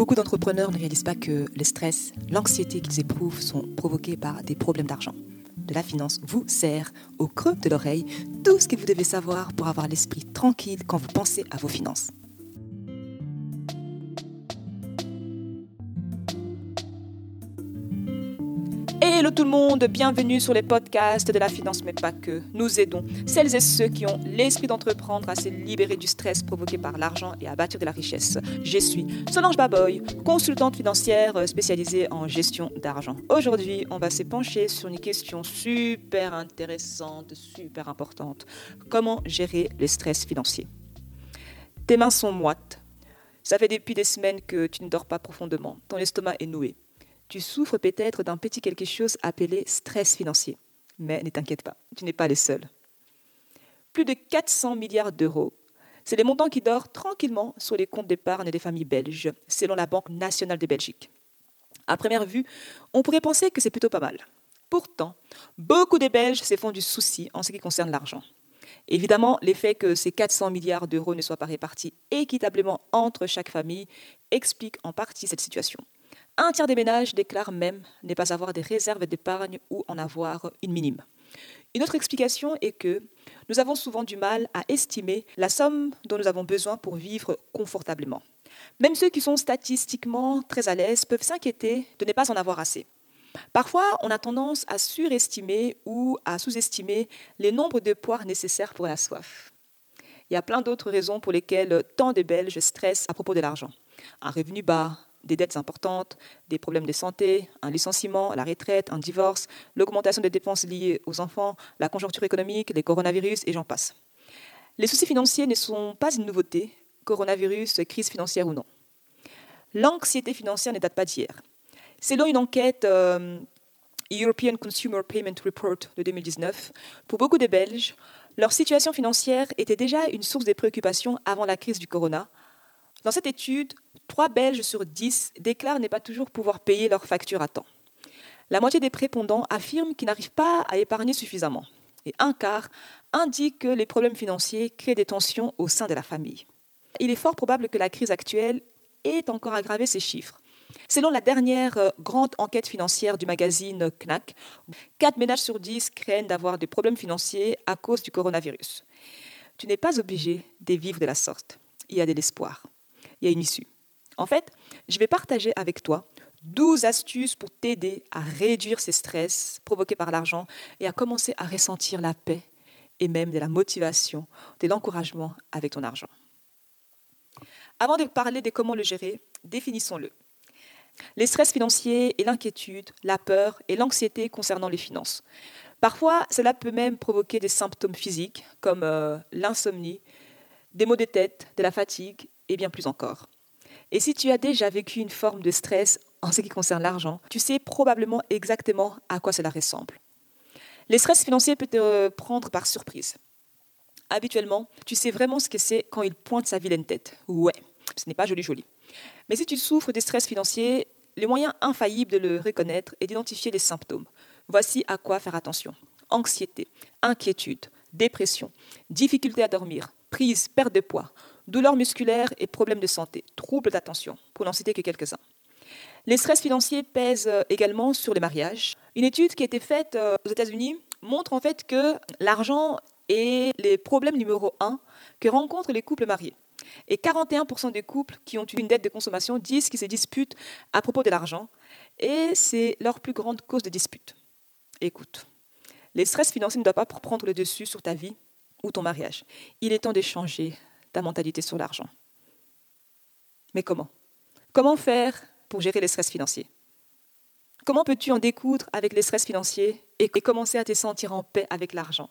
Beaucoup d'entrepreneurs ne réalisent pas que le stress, l'anxiété qu'ils éprouvent sont provoqués par des problèmes d'argent. De la finance vous sert au creux de l'oreille tout ce que vous devez savoir pour avoir l'esprit tranquille quand vous pensez à vos finances. Hello tout le monde, bienvenue sur les podcasts de la finance mais pas que. Nous aidons celles et ceux qui ont l'esprit d'entreprendre à se libérer du stress provoqué par l'argent et à bâtir de la richesse. Je suis Solange Baboy, consultante financière spécialisée en gestion d'argent. Aujourd'hui, on va se pencher sur une question super intéressante, super importante. Comment gérer le stress financier ? Tes mains sont moites. Ça fait depuis des semaines que tu ne dors pas profondément. Ton estomac est noué. Tu souffres peut-être d'un petit quelque chose appelé stress financier. Mais ne t'inquiète pas, tu n'es pas le seul. Plus de 400 milliards d'euros, c'est les montants qui dorment tranquillement sur les comptes d'épargne des familles belges, selon la Banque nationale de Belgique. À première vue, on pourrait penser que c'est plutôt pas mal. Pourtant, beaucoup des Belges se font du souci en ce qui concerne l'argent. Évidemment, l'effet que ces 400 milliards d'euros ne soient pas répartis équitablement entre chaque famille explique en partie cette situation. Un tiers des ménages déclarent même ne pas avoir des réserves d'épargne ou en avoir une minime. Une autre explication est que nous avons souvent du mal à estimer la somme dont nous avons besoin pour vivre confortablement. Même ceux qui sont statistiquement très à l'aise peuvent s'inquiéter de ne pas en avoir assez. Parfois, on a tendance à surestimer ou à sous-estimer les nombres de poires nécessaires pour la soif. Il y a plein d'autres raisons pour lesquelles tant de Belges stressent à propos de l'argent. Un revenu bas, des dettes importantes, des problèmes de santé, un licenciement, la retraite, un divorce, l'augmentation des dépenses liées aux enfants, la conjoncture économique, les coronavirus et j'en passe. Les soucis financiers ne sont pas une nouveauté, coronavirus, crise financière ou non. L'anxiété financière ne date pas d'hier. Selon une enquête European Consumer Payment Report de 2019, pour beaucoup de Belges, leur situation financière était déjà une source de préoccupation avant la crise du corona. Dans cette étude, 3 Belges sur 10 déclarent ne pas toujours pouvoir payer leurs factures à temps. La moitié des répondants affirment qu'ils n'arrivent pas à épargner suffisamment. Et un quart indique que les problèmes financiers créent des tensions au sein de la famille. Il est fort probable que la crise actuelle ait encore aggravé ces chiffres. Selon la dernière grande enquête financière du magazine Knack, 4 ménages sur 10 craignent d'avoir des problèmes financiers à cause du coronavirus. Tu n'es pas obligé de vivre de la sorte. Il y a de l'espoir. Il y a une issue. En fait, je vais partager avec toi 12 astuces pour t'aider à réduire ces stress provoqués par l'argent et à commencer à ressentir la paix et même de la motivation, de l'encouragement avec ton argent. Avant de parler de comment le gérer, définissons-le. Les stress financiers et l'inquiétude, la peur et l'anxiété concernant les finances. Parfois, cela peut même provoquer des symptômes physiques comme l'insomnie, des maux de tête, de la fatigue, et bien plus encore. Et si tu as déjà vécu une forme de stress en ce qui concerne l'argent, tu sais probablement exactement à quoi cela ressemble. Le stress financier peut te prendre par surprise. Habituellement, tu sais vraiment ce que c'est quand il pointe sa vilaine tête. Ouais, ce n'est pas joli. Mais si tu souffres de stress financier, le moyen infaillible de le reconnaître est d'identifier les symptômes. Voici à quoi faire attention. Anxiété, inquiétude, dépression, difficulté à dormir, prise, perte de poids, douleurs musculaires et problèmes de santé, troubles d'attention, pour n'en citer que quelques-uns. Les stress financiers pèsent également sur les mariages. Une étude qui a été faite aux États-Unis montre en fait que l'argent est les problèmes numéro 1 que rencontrent les couples mariés. Et 41% des couples qui ont une dette de consommation disent qu'ils se disputent à propos de l'argent. Et c'est leur plus grande cause de dispute. Écoute, les stress financiers ne doivent pas prendre le dessus sur ta vie ou ton mariage. Il est temps de changer ta mentalité sur l'argent. Mais comment ? Comment faire pour gérer les stress financiers ? Comment peux-tu en découdre avec les stress financiers et commencer à te sentir en paix avec l'argent ?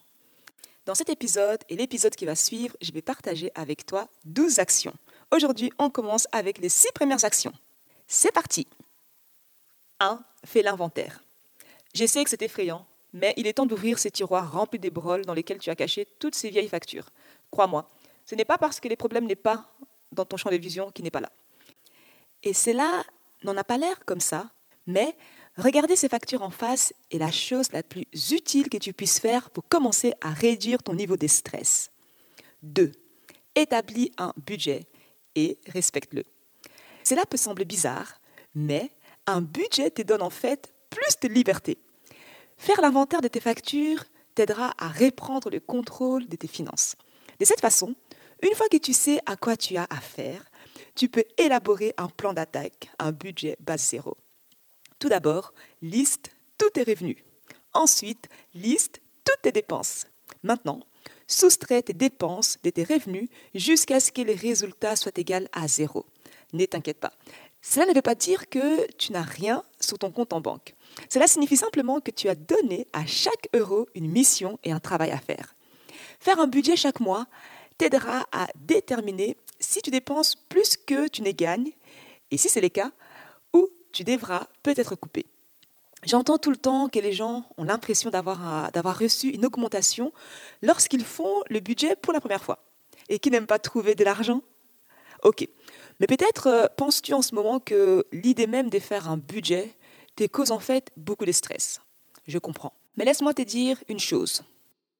Dans cet épisode et l'épisode qui va suivre, je vais partager avec toi 12 actions. Aujourd'hui, on commence avec les 6 premières actions. C'est parti ! 1. Fais l'inventaire. Je sais que c'est effrayant, mais il est temps d'ouvrir ces tiroirs remplis des broles dans lesquels tu as caché toutes ces vieilles factures. Crois-moi, ce n'est pas parce que les problèmes n'est pas dans ton champ de vision qu'il n'est pas là. Et cela n'en a pas l'air comme ça, mais regarder ces factures en face est la chose la plus utile que tu puisses faire pour commencer à réduire ton niveau de stress. 2. Établis un budget et respecte-le. Cela peut sembler bizarre, mais un budget te donne en fait plus de liberté. Faire l'inventaire de tes factures t'aidera à reprendre le contrôle de tes finances. De cette façon, une fois que tu sais à quoi tu as affaire, tu peux élaborer un plan d'attaque, un budget base zéro. Tout d'abord, liste tous tes revenus. Ensuite, liste toutes tes dépenses. Maintenant, soustrais tes dépenses de tes revenus jusqu'à ce que les résultats soient égaux à zéro. Ne t'inquiète pas. Cela ne veut pas dire que tu n'as rien sur ton compte en banque. Cela signifie simplement que tu as donné à chaque euro une mission et un travail à faire. Faire un budget chaque mois t'aidera à déterminer si tu dépenses plus que tu ne gagnes et si c'est le cas, où tu devras peut-être couper. J'entends tout le temps que les gens ont l'impression d'avoir reçu une augmentation lorsqu'ils font le budget pour la première fois et qu'ils n'aiment pas trouver de l'argent. Ok, mais peut-être penses-tu en ce moment que l'idée même de faire un budget te cause en fait beaucoup de stress. Je comprends. Mais laisse-moi te dire une chose.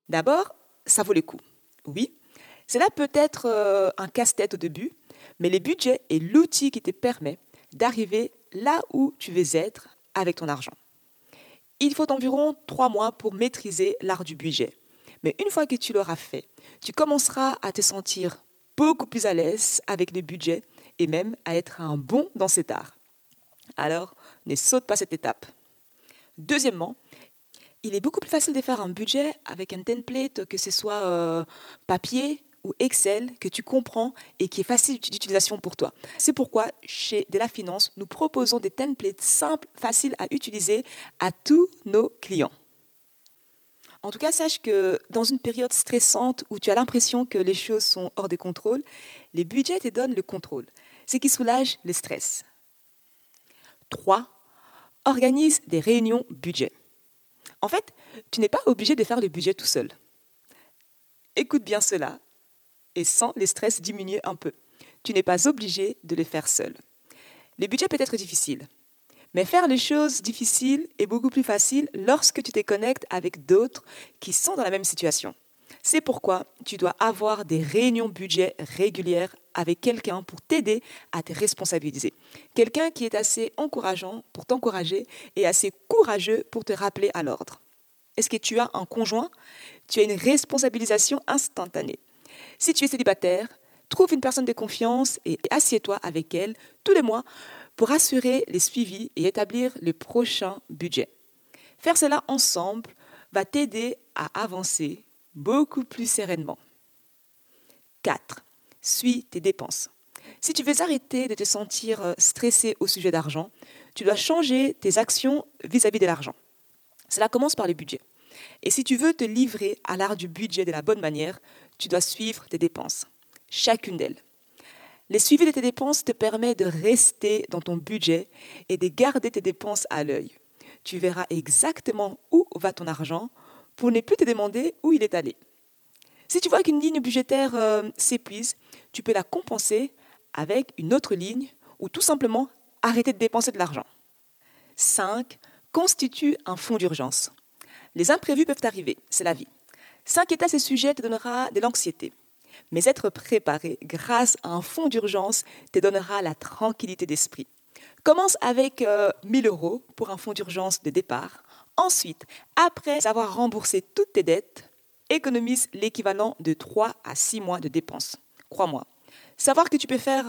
D'abord, ça vaut le coup. Oui, cela peut être un casse-tête au début, mais le budget est l'outil qui te permet d'arriver là où tu veux être avec ton argent. Il faut environ 3 mois pour maîtriser l'art du budget. Mais une fois que tu l'auras fait, tu commenceras à te sentir beaucoup plus à l'aise avec le budget et même à être un bon dans cet art. Alors, ne saute pas cette étape. Deuxièmement, il est beaucoup plus facile de faire un budget avec un template, que ce soit papier ou Excel, que tu comprends et qui est facile d'utilisation pour toi. C'est pourquoi, chez De la Finance, nous proposons des templates simples, faciles à utiliser à tous nos clients. En tout cas, sache que dans une période stressante où tu as l'impression que les choses sont hors de contrôle, les budgets te donnent le contrôle, ce qui soulage le stress. 3. Organise des réunions budget. En fait, tu n'es pas obligé de faire le budget tout seul. Écoute bien cela et sens le stress diminuer un peu. Tu n'es pas obligé de le faire seul. Le budget peut être difficile, mais faire les choses difficiles est beaucoup plus facile lorsque tu te connectes avec d'autres qui sont dans la même situation. C'est pourquoi tu dois avoir des réunions budget régulières avec quelqu'un pour t'aider à te responsabiliser. Quelqu'un qui est assez encourageant pour t'encourager et assez courageux pour te rappeler à l'ordre. Est-ce que tu as un conjoint? Tu as une responsabilisation instantanée. Si tu es célibataire, trouve une personne de confiance et assieds-toi avec elle tous les mois pour assurer les suivis et établir le prochain budget. Faire cela ensemble va t'aider à avancer beaucoup plus sereinement. 4. Suis tes dépenses. Si tu veux arrêter de te sentir stressé au sujet d'argent, tu dois changer tes actions vis-à-vis de l'argent. Cela commence par le budget. Et si tu veux te livrer à l'art du budget de la bonne manière, tu dois suivre tes dépenses, chacune d'elles. Le suivi de tes dépenses te permet de rester dans ton budget et de garder tes dépenses à l'œil. Tu verras exactement où va ton argent, pour ne plus te demander où il est allé. Si tu vois qu'une ligne budgétaire s'épuise, tu peux la compenser avec une autre ligne ou tout simplement arrêter de dépenser de l'argent. 5. Constitue un fonds d'urgence. Les imprévus peuvent arriver, c'est la vie. S'inquiéter à ces sujets te donnera de l'anxiété. Mais être préparé grâce à un fonds d'urgence te donnera la tranquillité d'esprit. Commence avec 1 000 euros pour un fonds d'urgence de départ. Ensuite, après avoir remboursé toutes tes dettes, économise l'équivalent de 3 à 6 mois de dépenses. Crois-moi, savoir que tu peux faire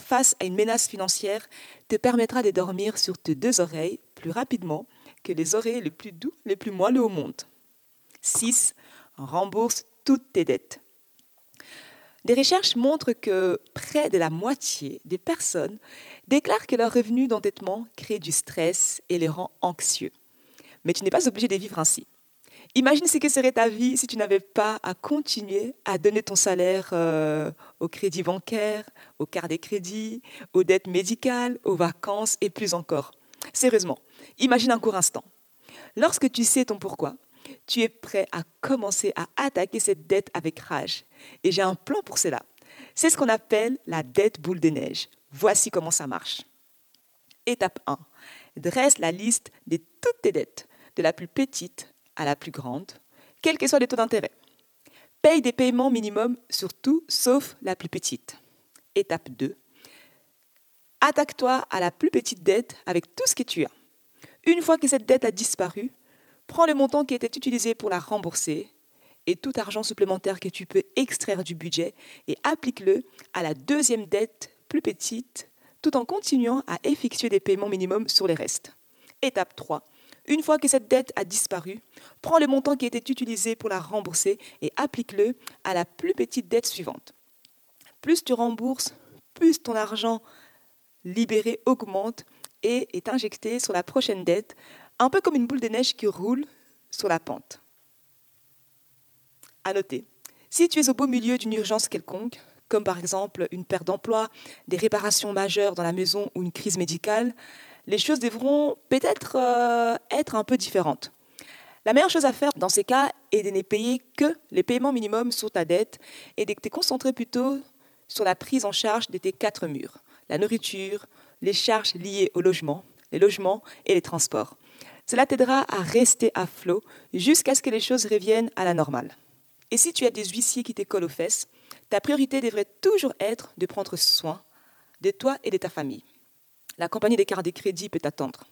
face à une menace financière te permettra de dormir sur tes 2 oreilles plus rapidement que les oreilles les plus doux, les plus moelleux au monde. 6. Rembourse toutes tes dettes. Des recherches montrent que près de la moitié des personnes déclarent que leur revenu d'endettement crée du stress et les rend anxieux. Mais tu n'es pas obligé de vivre ainsi. Imagine ce que serait ta vie si tu n'avais pas à continuer à donner ton salaire au crédit bancaire, aux cartes de crédit, aux dettes médicales, aux vacances et plus encore. Sérieusement, imagine un court instant. Lorsque tu sais ton pourquoi, tu es prêt à commencer à attaquer cette dette avec rage. Et j'ai un plan pour cela. C'est ce qu'on appelle la dette boule de neige. Voici comment ça marche. Étape 1. Dresse la liste de toutes tes dettes, de la plus petite à la plus grande, quel que soit le taux d'intérêt. Paye des paiements minimums sur tout sauf la plus petite. Étape 2. Attaque-toi à la plus petite dette avec tout ce que tu as. Une fois que cette dette a disparu, prends le montant qui était utilisé pour la rembourser et tout argent supplémentaire que tu peux extraire du budget et applique-le à la deuxième dette plus petite tout en continuant à effectuer des paiements minimums sur les restes. Étape 3. Une fois que cette dette a disparu, prends le montant qui était utilisé pour la rembourser et applique-le à la plus petite dette suivante. Plus tu rembourses, plus ton argent libéré augmente et est injecté sur la prochaine dette, un peu comme une boule de neige qui roule sur la pente. À noter, si tu es au beau milieu d'une urgence quelconque, comme par exemple une perte d'emploi, des réparations majeures dans la maison ou une crise médicale, les choses devront peut-être être un peu différentes. La meilleure chose à faire dans ces cas est de ne payer que les paiements minimums sur ta dette et de te concentrer plutôt sur la prise en charge de tes 4 murs, la nourriture, les charges liées au logement, les logements et les transports. Cela t'aidera à rester à flot jusqu'à ce que les choses reviennent à la normale. Et si tu as des huissiers qui te collent aux fesses, ta priorité devrait toujours être de prendre soin de toi et de ta famille. La compagnie des cartes de crédit peut t'attendre.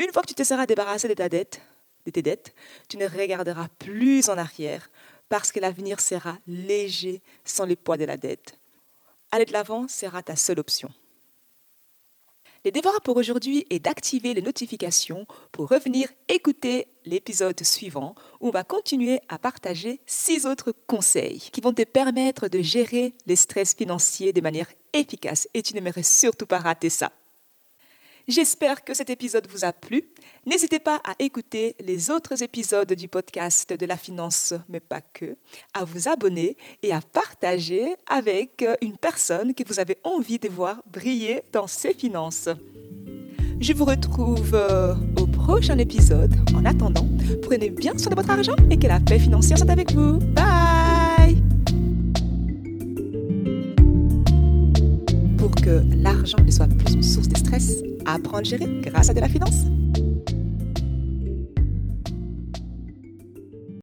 Une fois que tu te seras débarrassé de tes dettes, tu ne regarderas plus en arrière parce que l'avenir sera léger sans le poids de la dette. Aller de l'avant sera ta seule option. Le devoir pour aujourd'hui est d'activer les notifications pour revenir écouter l'épisode suivant où on va continuer à partager 6 autres conseils qui vont te permettre de gérer les stress financiers de manière efficace et tu n'aimerais surtout pas rater ça. J'espère que cet épisode vous a plu. N'hésitez pas à écouter les autres épisodes du podcast de la finance, mais pas que, à vous abonner et à partager avec une personne que vous avez envie de voir briller dans ses finances. Je vous retrouve au prochain épisode. En attendant, prenez bien soin de votre argent et que la paix financière soit avec vous. Bye! Pour que l'argent ne soit plus une source de stress, apprends à gérer grâce à de la finance.